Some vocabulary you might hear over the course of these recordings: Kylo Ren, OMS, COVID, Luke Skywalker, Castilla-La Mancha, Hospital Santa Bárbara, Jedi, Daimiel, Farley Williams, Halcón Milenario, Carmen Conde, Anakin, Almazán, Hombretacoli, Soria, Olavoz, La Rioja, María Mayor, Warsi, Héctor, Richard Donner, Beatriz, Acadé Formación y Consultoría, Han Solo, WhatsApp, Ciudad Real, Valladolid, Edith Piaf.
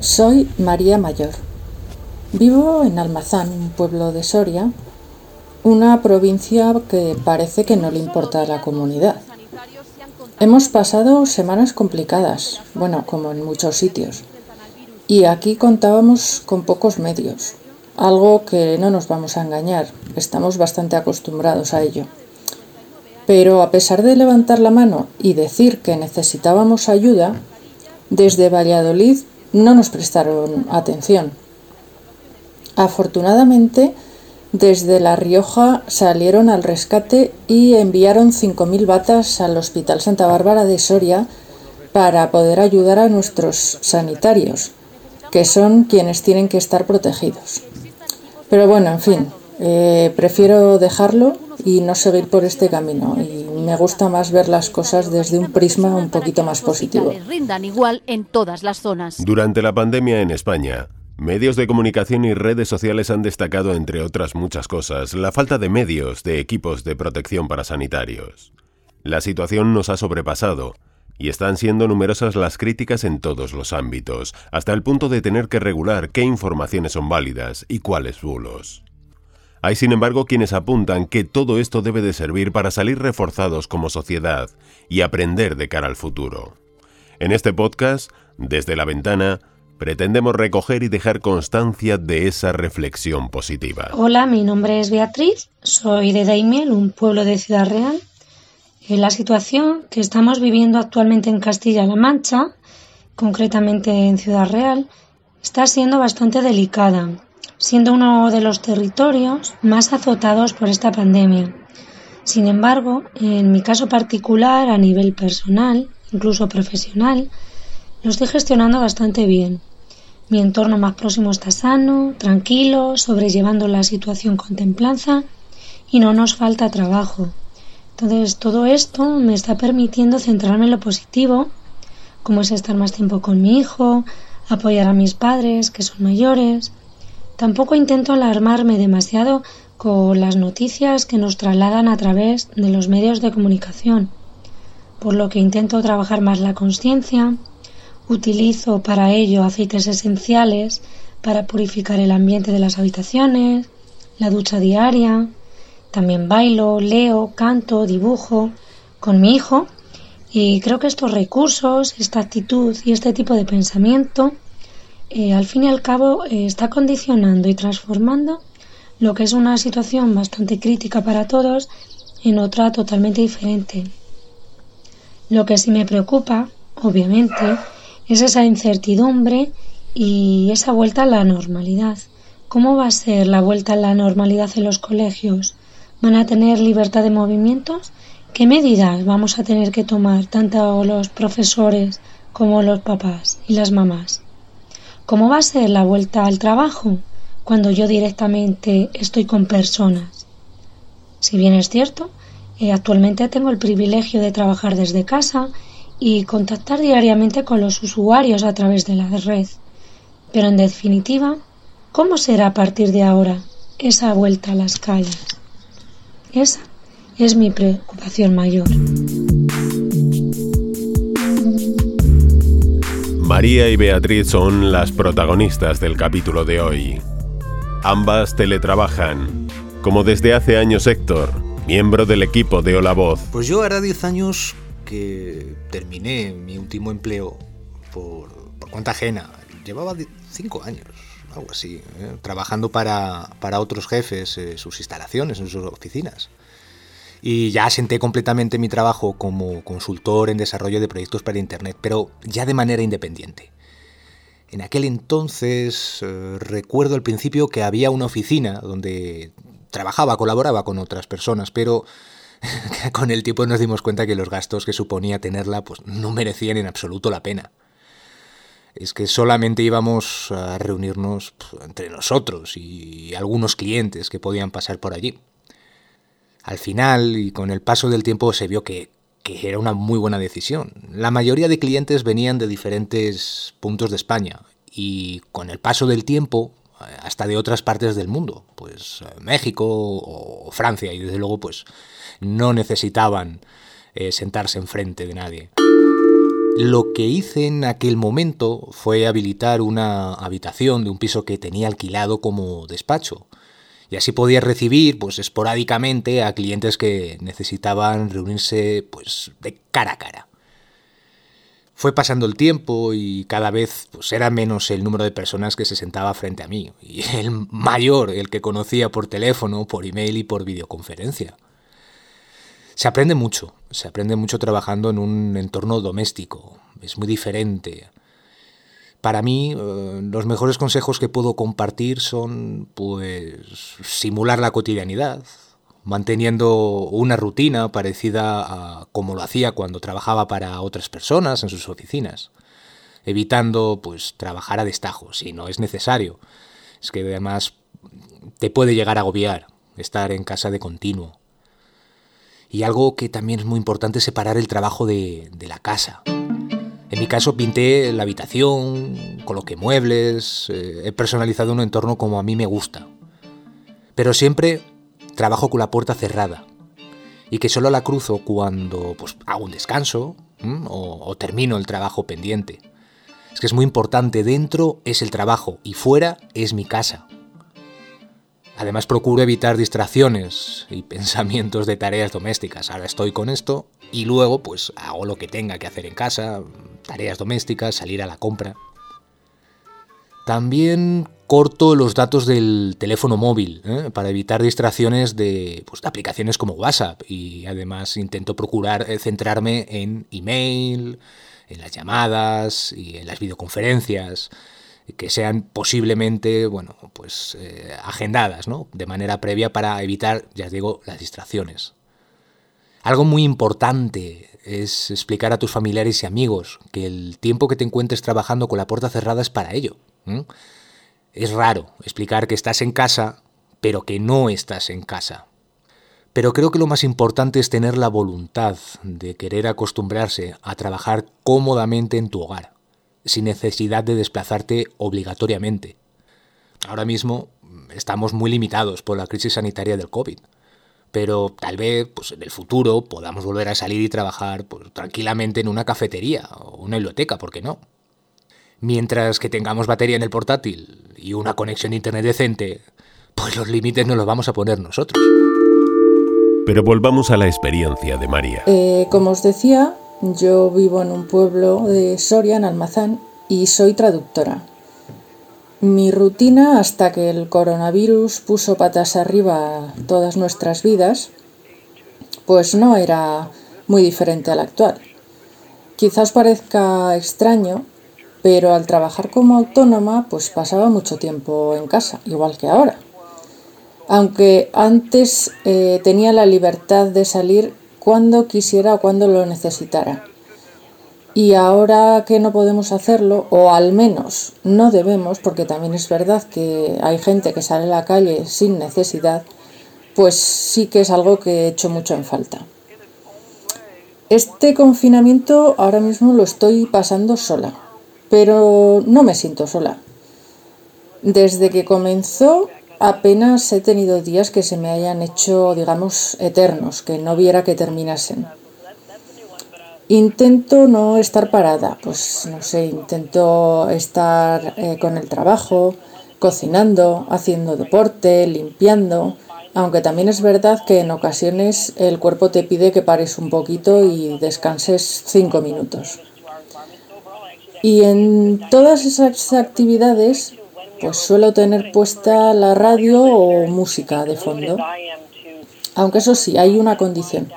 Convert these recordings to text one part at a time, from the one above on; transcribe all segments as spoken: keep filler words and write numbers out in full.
Soy María Mayor. Vivo en Almazán, un pueblo de Soria, una provincia que parece que no le importa a la comunidad. Hemos pasado semanas complicadas, bueno, como en muchos sitios, y aquí contábamos con pocos medios, algo que no nos vamos a engañar, estamos bastante acostumbrados a ello. Pero a pesar de levantar la mano y decir que necesitábamos ayuda, desde Valladolid no nos prestaron atención. Afortunadamente, desde La Rioja salieron al rescate y enviaron cinco mil batas al Hospital Santa Bárbara de Soria para poder ayudar a nuestros sanitarios, que son quienes tienen que estar protegidos. Pero bueno, en fin, eh, prefiero dejarlo y no seguir por este camino. Y me gusta más ver las cosas desde un prisma un poquito más positivo. Rindan igual en todas las zonas. Durante la pandemia en España, medios de comunicación y redes sociales han destacado, entre otras muchas cosas, la falta de medios, de equipos de protección para sanitarios. La situación nos ha sobrepasado y están siendo numerosas las críticas en todos los ámbitos, hasta el punto de tener que regular qué informaciones son válidas y cuáles bulos. Hay, sin embargo, quienes apuntan que todo esto debe de servir para salir reforzados como sociedad y aprender de cara al futuro. En este podcast, desde la ventana, pretendemos recoger y dejar constancia de esa reflexión positiva. Hola, mi nombre es Beatriz, soy de Daimiel, un pueblo de Ciudad Real. La situación que estamos viviendo actualmente en Castilla-La Mancha, concretamente en Ciudad Real, está siendo bastante delicada, siendo uno de los territorios más azotados por esta pandemia. Sin embargo, en mi caso particular, a nivel personal, incluso profesional, lo estoy gestionando bastante bien. Mi entorno más próximo está sano, tranquilo, sobrellevando la situación con templanza y no nos falta trabajo. Entonces, todo esto me está permitiendo centrarme en lo positivo, como es estar más tiempo con mi hijo, apoyar a mis padres, que son mayores. Tampoco intento alarmarme demasiado con las noticias que nos trasladan a través de los medios de comunicación, por lo que intento trabajar más la conciencia. Utilizo para ello aceites esenciales para purificar el ambiente de las habitaciones, la ducha diaria. También bailo, leo, canto, dibujo con mi hijo. Y creo que estos recursos, esta actitud y este tipo de pensamiento, eh, al fin y al cabo, eh, está condicionando y transformando lo que es una situación bastante crítica para todos en otra totalmente diferente. Lo que sí me preocupa, obviamente, es esa incertidumbre y esa vuelta a la normalidad. ¿Cómo va a ser la vuelta a la normalidad en los colegios? ¿Van a tener libertad de movimientos? ¿Qué medidas vamos a tener que tomar tanto los profesores como los papás y las mamás? ¿Cómo va a ser la vuelta al trabajo cuando yo directamente estoy con personas? Si bien es cierto, eh, actualmente tengo el privilegio de trabajar desde casa y contactar diariamente con los usuarios a través de la red. Pero en definitiva, ¿cómo será a partir de ahora esa vuelta a las calles? Esa es mi preocupación mayor. María y Beatriz son las protagonistas del capítulo de hoy. Ambas teletrabajan, como desde hace años Héctor, miembro del equipo de Olavoz. Pues yo hará diez años... que terminé mi último empleo por, por cuenta ajena. Llevaba cinco años, algo así, ¿eh? trabajando para, para otros jefes, eh, sus instalaciones, en sus oficinas. Y ya asenté completamente mi trabajo como consultor en desarrollo de proyectos para Internet, pero ya de manera independiente. En aquel entonces eh, recuerdo al principio que había una oficina donde trabajaba, colaboraba con otras personas, pero con el tiempo nos dimos cuenta que los gastos que suponía tenerla pues no merecían en absoluto la pena. Es que solamente íbamos a reunirnos pues, entre nosotros y algunos clientes que podían pasar por allí. Al final, y con el paso del tiempo, se vio que, que era una muy buena decisión. La mayoría de clientes venían de diferentes puntos de España y con el paso del tiempo hasta de otras partes del mundo, pues México o Francia, y desde luego pues no necesitaban eh, sentarse enfrente de nadie. Lo que hice en aquel momento fue habilitar una habitación de un piso que tenía alquilado como despacho. Y así podía recibir, pues, esporádicamente a clientes que necesitaban reunirse, pues, de cara a cara. Fue pasando el tiempo y cada vez, pues, era menos el número de personas que se sentaba frente a mí. Y el mayor, el que conocía por teléfono, por email y por videoconferencia. Se aprende mucho, se aprende mucho trabajando en un entorno doméstico, es muy diferente. Para mí, eh, los mejores consejos que puedo compartir son, pues, simular la cotidianidad, manteniendo una rutina parecida a como lo hacía cuando trabajaba para otras personas en sus oficinas, evitando, pues, trabajar a destajo, si no es necesario. Es que además te puede llegar a agobiar estar en casa de continuo. Y algo que también es muy importante es separar el trabajo de, de la casa. En mi caso pinté la habitación, coloqué muebles, eh, he personalizado un entorno como a mí me gusta. Pero siempre trabajo con la puerta cerrada y que solo la cruzo cuando, pues, hago un descanso o, o termino el trabajo pendiente. Es que es muy importante, dentro es el trabajo y fuera es mi casa. Además, procuro evitar distracciones y pensamientos de tareas domésticas. Ahora estoy con esto y luego, pues, hago lo que tenga que hacer en casa, tareas domésticas, salir a la compra. También corto los datos del teléfono móvil, ¿eh? para evitar distracciones de, pues, de aplicaciones como WhatsApp. Y además intento procurar centrarme en email, en las llamadas y en las videoconferencias, que sean posiblemente, bueno, pues eh, agendadas, ¿no? De manera previa para evitar, ya os digo, las distracciones. Algo muy importante es explicar a tus familiares y amigos que el tiempo que te encuentres trabajando con la puerta cerrada es para ello. ¿Mm? Es raro explicar que estás en casa, pero que no estás en casa. Pero creo que lo más importante es tener la voluntad de querer acostumbrarse a trabajar cómodamente en tu hogar, sin necesidad de desplazarte obligatoriamente. Ahora mismo estamos muy limitados por la crisis sanitaria del COVID, pero tal vez, pues, en el futuro podamos volver a salir y trabajar, pues, tranquilamente en una cafetería o una biblioteca, ¿por qué no? Mientras que tengamos batería en el portátil y una conexión de internet decente, pues los límites nos los vamos a poner nosotros. Pero volvamos a la experiencia de María. Eh, como os decía, yo vivo en un pueblo de Soria, en Almazán, y soy traductora. Mi rutina, hasta que el coronavirus puso patas arriba todas nuestras vidas, pues no era muy diferente a la actual. Quizás parezca extraño, pero al trabajar como autónoma, pues pasaba mucho tiempo en casa, igual que ahora. Aunque antes eh, tenía la libertad de salir cuando quisiera o cuando lo necesitara. Y ahora que no podemos hacerlo, o al menos no debemos, porque también es verdad que hay gente que sale a la calle sin necesidad, pues sí que es algo que he hecho mucho en falta. Este confinamiento ahora mismo lo estoy pasando sola, pero no me siento sola. Desde que comenzó, apenas he tenido días que se me hayan hecho, digamos, eternos, que no viera que terminasen. Intento no estar parada, pues no sé, intento estar eh, con el trabajo, cocinando, haciendo deporte, limpiando, aunque también es verdad que en ocasiones el cuerpo te pide que pares un poquito y descanses cinco minutos. Y en todas esas actividades, pues suelo tener puesta la radio o música de fondo. Aunque eso sí, hay una condición.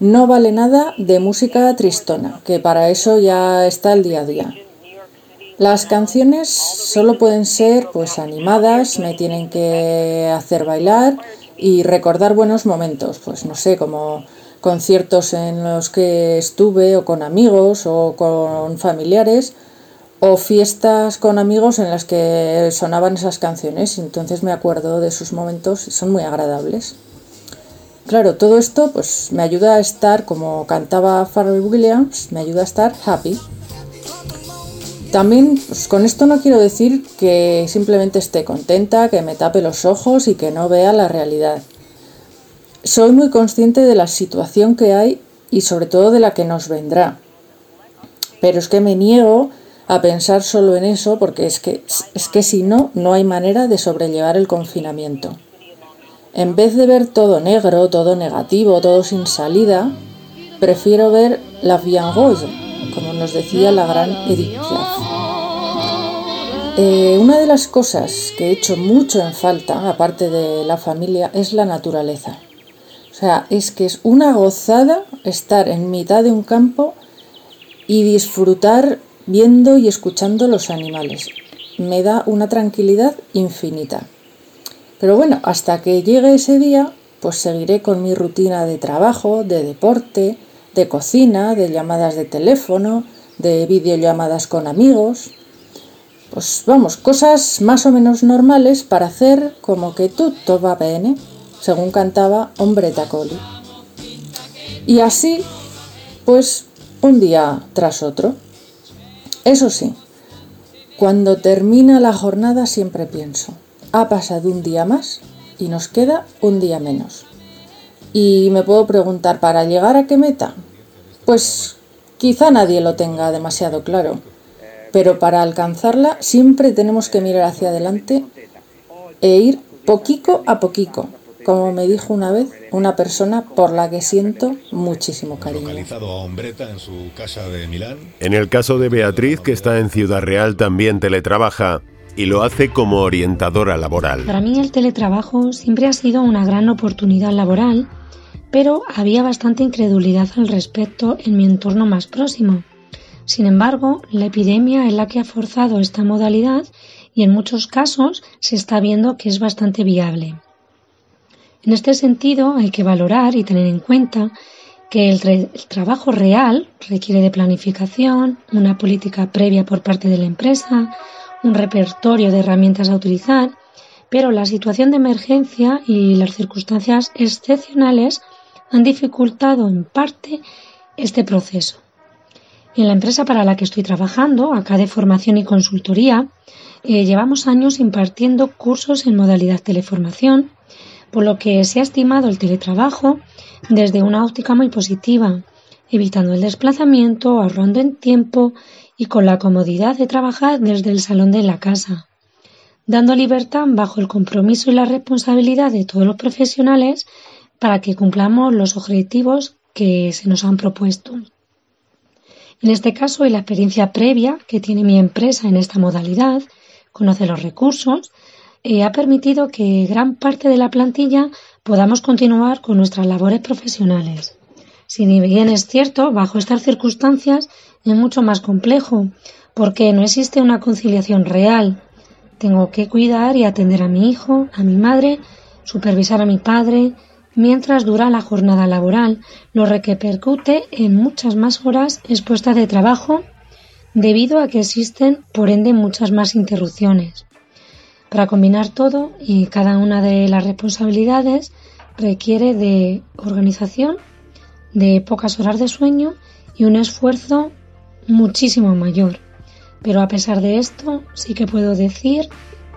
No vale nada de música tristona, que para eso ya está el día a día. Las canciones solo pueden ser, pues, animadas, me tienen que hacer bailar y recordar buenos momentos. Pues no sé, como conciertos en los que estuve o con amigos o con familiares, o fiestas con amigos en las que sonaban esas canciones, y entonces me acuerdo de esos momentos y son muy agradables. Claro, todo esto, pues, me ayuda a estar, como cantaba Farley Williams, me ayuda a estar happy. También, pues, con esto no quiero decir que simplemente esté contenta, que me tape los ojos y que no vea la realidad. Soy muy consciente de la situación que hay y sobre todo de la que nos vendrá. Pero es que me niego a pensar solo en eso, porque es que, es que si no, no hay manera de sobrellevar el confinamiento. En vez de ver todo negro, todo negativo, todo sin salida, prefiero ver la vie en rose, como nos decía la gran Edith Piaf. Eh, una de las cosas que he hecho mucho en falta, aparte de la familia, es la naturaleza. O sea, es que es una gozada estar en mitad de un campo y disfrutar viendo y escuchando los animales. Me da una tranquilidad infinita. Pero bueno, hasta que llegue ese día, pues seguiré con mi rutina de trabajo, de deporte, de cocina, de llamadas de teléfono, de videollamadas con amigos. Pues vamos, cosas más o menos normales para hacer como que todo va bien, según cantaba Hombretacoli. Y así, pues un día tras otro. Eso sí, cuando termina la jornada siempre pienso, ha pasado un día más y nos queda un día menos. Y me puedo preguntar, ¿para llegar a qué meta? Pues quizá nadie lo tenga demasiado claro, pero para alcanzarla siempre tenemos que mirar hacia adelante e ir poquito a poquito, como me dijo una vez una persona por la que siento muchísimo cariño. Localizado a Hombreta en su casa de Milán. En el caso de Beatriz, que está en Ciudad Real, también teletrabaja y lo hace como orientadora laboral. Para mí el teletrabajo siempre ha sido una gran oportunidad laboral, pero había bastante incredulidad al respecto en mi entorno más próximo. Sin embargo, la epidemia es la que ha forzado esta modalidad y en muchos casos se está viendo que es bastante viable. En este sentido, hay que valorar y tener en cuenta que el, re- el trabajo real requiere de planificación, una política previa por parte de la empresa, un repertorio de herramientas a utilizar, pero la situación de emergencia y las circunstancias excepcionales han dificultado en parte este proceso. En la empresa para la que estoy trabajando, Acadé Formación y Consultoría, eh, llevamos años impartiendo cursos en modalidad teleformación, por lo que se ha estimado el teletrabajo desde una óptica muy positiva, evitando el desplazamiento, ahorrando en tiempo y con la comodidad de trabajar desde el salón de la casa, dando libertad bajo el compromiso y la responsabilidad de todos los profesionales para que cumplamos los objetivos que se nos han propuesto. En este caso, y la experiencia previa que tiene mi empresa en esta modalidad, conoce los recursos, Eh, ha permitido que gran parte de la plantilla podamos continuar con nuestras labores profesionales. Si bien es cierto, bajo estas circunstancias es mucho más complejo, porque no existe una conciliación real. Tengo que cuidar y atender a mi hijo, a mi madre, supervisar a mi padre, mientras dura la jornada laboral, lo que repercute en muchas más horas expuestas de trabajo, debido a que existen, por ende, muchas más interrupciones. Para combinar todo y cada una de las responsabilidades requiere de organización, de pocas horas de sueño y un esfuerzo muchísimo mayor. Pero a pesar de esto, sí que puedo decir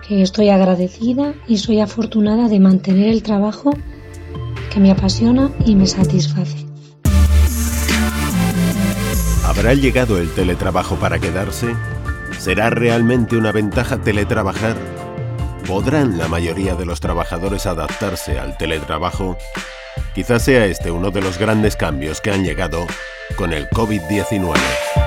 que estoy agradecida y soy afortunada de mantener el trabajo que me apasiona y me satisface. ¿Habrá llegado el teletrabajo para quedarse? ¿Será realmente una ventaja teletrabajar? ¿Podrán la mayoría de los trabajadores adaptarse al teletrabajo? Quizás sea este uno de los grandes cambios que han llegado con el covid diecinueve.